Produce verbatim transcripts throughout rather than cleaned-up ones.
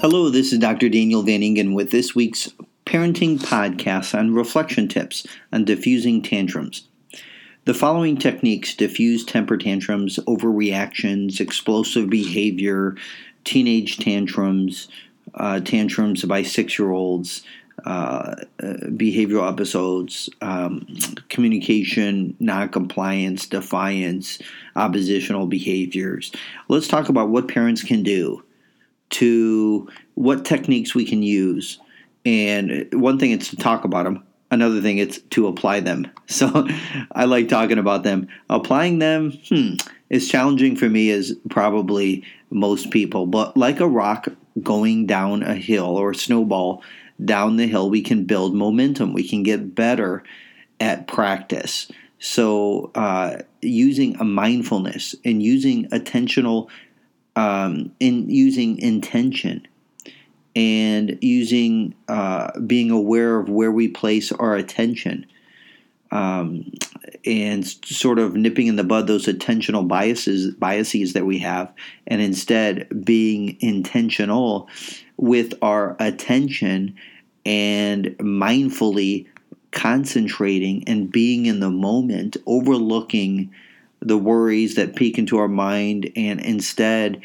Hello, this is Doctor Daniel Van Ingen with this week's parenting podcast on reflection tips on diffusing tantrums. The following techniques diffuse temper tantrums, overreactions, explosive behavior, teenage tantrums, uh, tantrums by six-year-olds, uh, behavioral episodes, um, communication, noncompliance, defiance, oppositional behaviors. Let's talk about what parents can do, to what techniques we can use. And one thing is to talk about them. Another thing is to apply them. So I like talking about them. Applying them hmm, is challenging for me as probably most people. But like a rock going down a hill or a snowball down the hill, we can build momentum. We can get better at practice. So uh, using a mindfulness and using attentional Um, in using intention and using uh, being aware of where we place our attention um, and sort of nipping in the bud those attentional biases biases that we have, and instead being intentional with our attention and mindfully concentrating and being in the moment, overlooking the worries that peek into our mind, and instead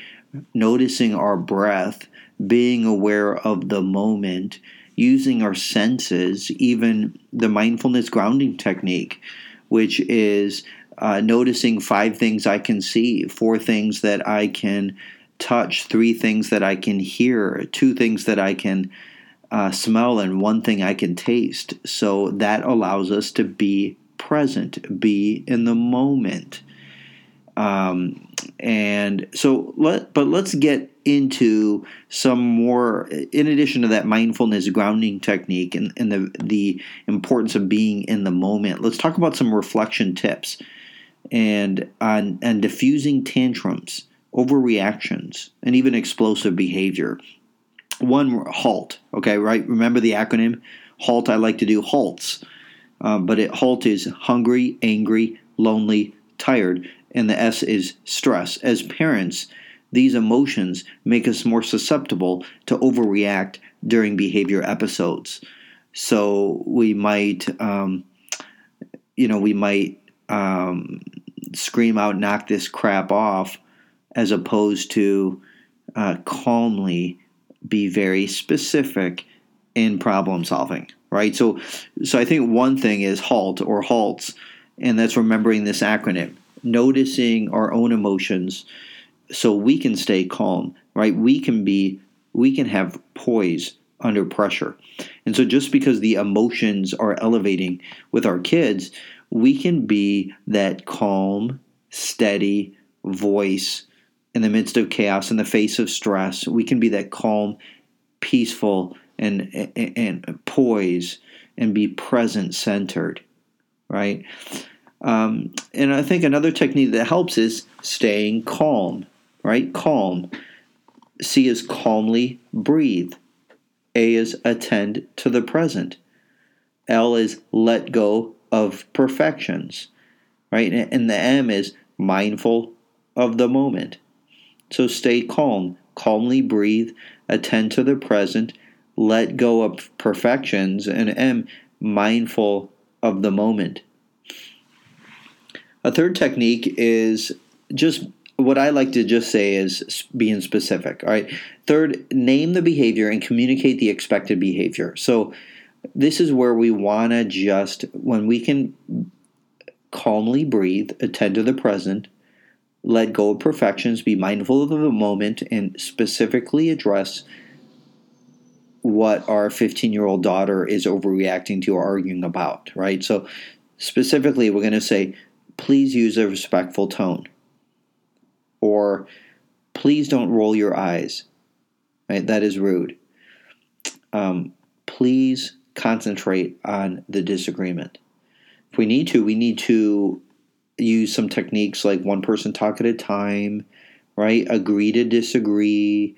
noticing our breath, being aware of the moment, using our senses, even the mindfulness grounding technique, which is uh, noticing five things I can see, four things that I can touch, three things that I can hear, two things that I can uh, smell, and one thing I can taste. So that allows us to be present, be in the moment. Um, and so let, but let's get into some more, in addition to that mindfulness grounding technique and, and the, the importance of being in the moment. Let's talk about some reflection tips and on, and diffusing tantrums, overreactions, and even explosive behavior. One, HALT. Okay. Right. Remember the acronym HALT. I like to do HALTs. Um, but it, HALT is hungry, angry, lonely, tired, and the S is stress. As parents, these emotions make us more susceptible to overreact during behavior episodes. So we might, um, you know, we might um, scream out, knock this crap off, as opposed to uh, calmly be very specific in problem solving. Right, so so I think one thing is HALT or HALTs, and that's remembering this acronym, noticing our own emotions, so we can stay calm. Right, we can be, we can have poise under pressure, and so just because the emotions are elevating with our kids, we can be that calm, steady voice in the midst of chaos, in the face of stress. We can be that calm, peaceful, And, and and poise and be present centered, right? Um, and I think another technique that helps is staying calm, right? Calm. C is calmly breathe. A is attend to the present. L is let go of perfections, right? And the M is mindful of the moment. So stay calm, calmly breathe, attend to the present, let go of perfections, and M, mindful of the moment. A third technique is just what I like to just say is being specific. All right. Third, name the behavior and communicate the expected behavior. So this is where we want to just, when we can calmly breathe, attend to the present, let go of perfections, be mindful of the moment, and specifically address what our fifteen-year-old daughter is overreacting to or arguing about, right? So specifically, we're going to say, please use a respectful tone, or please don't roll your eyes, right? That is rude. Um, please concentrate on the disagreement. If we need to, we need to use some techniques like one person talk at a time, right? Agree to disagree.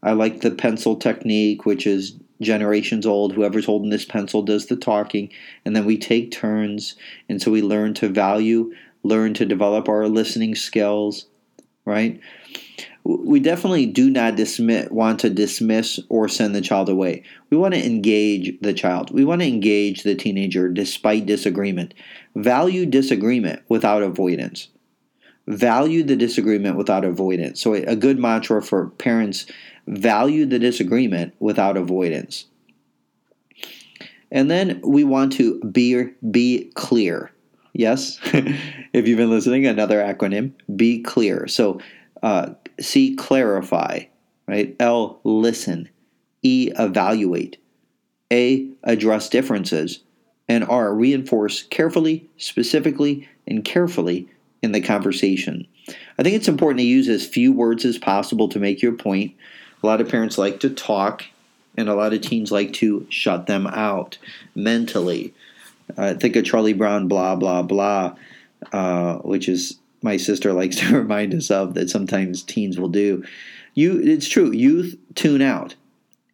I like the pencil technique, which is generations old. Whoever's holding this pencil does the talking, and then we take turns. And so we learn to value, learn to develop our listening skills, right? we definitely do not dismiss, want to dismiss or send the child away. We want to engage the child. We want to engage the teenager despite disagreement. Value disagreement without avoidance. Value the disagreement without avoidance. So a good mantra for parents, value the disagreement without avoidance. And then we want to be, be clear. Yes, if you've been listening, another acronym, be clear. So uh, C, clarify, right? L, listen. E, evaluate. A, address differences. And R, reinforce carefully, specifically, and carefully in the conversation. I think it's important to use as few words as possible to make your point. A lot of parents like to talk, and a lot of teens like to shut them out mentally. Uh, think of Charlie Brown, blah, blah, blah, uh, which is my sister likes to remind us of that sometimes teens will do. You, it's true. Youth tune out.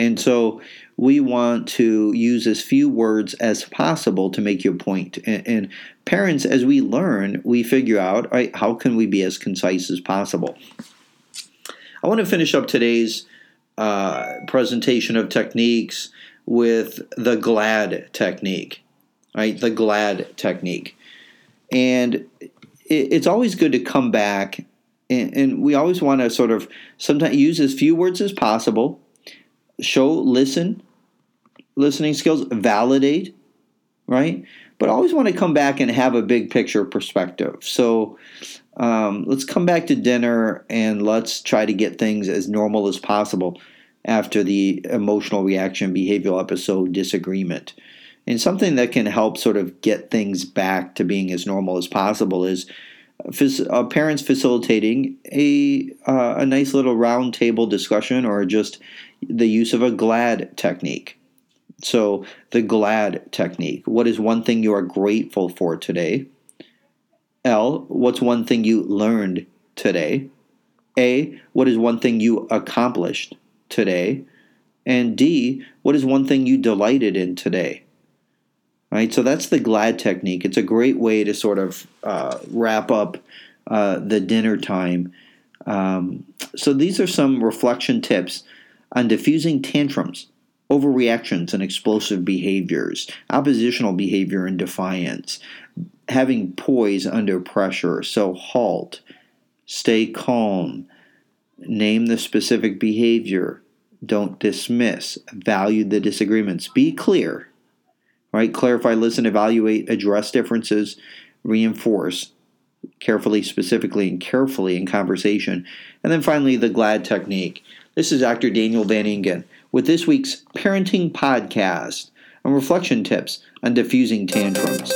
And so we want to use as few words as possible to make your point. And, and parents, as we learn, we figure out, all right, how can we be as concise as possible? I want to finish up today's uh, presentation of techniques with the GLAD technique. Right, the GLAD technique. And it, it's always good to come back, and, and we always want to sort of sometimes use as few words as possible, show, listen, listening skills, validate, right? But always want to come back and have a big picture perspective. So um, let's come back to dinner and let's try to get things as normal as possible after the emotional reaction behavioral episode disagreement. And something that can help sort of get things back to being as normal as possible is uh, parents facilitating a uh, a nice little round table discussion or just the use of a GLAD technique. So the GLAD technique. What is one thing you are grateful for today? L, what's one thing you learned today? A, what is one thing you accomplished today? And D, what is one thing you delighted in today? Right, so that's the GLAD technique. It's a great way to sort of uh, wrap up uh, the dinner time. Um, so these are some reflection tips on diffusing tantrums, overreactions and explosive behaviors, oppositional behavior and defiance, having poise under pressure. So halt, stay calm, name the specific behavior, don't dismiss, value the disagreements, be clear. Right? Clarify, listen, evaluate, address differences, reinforce carefully, specifically, and carefully in conversation. And then finally, the GLAD technique. This is Doctor Daniel Van Ingen with this week's Parenting Podcast on reflection tips on diffusing tantrums.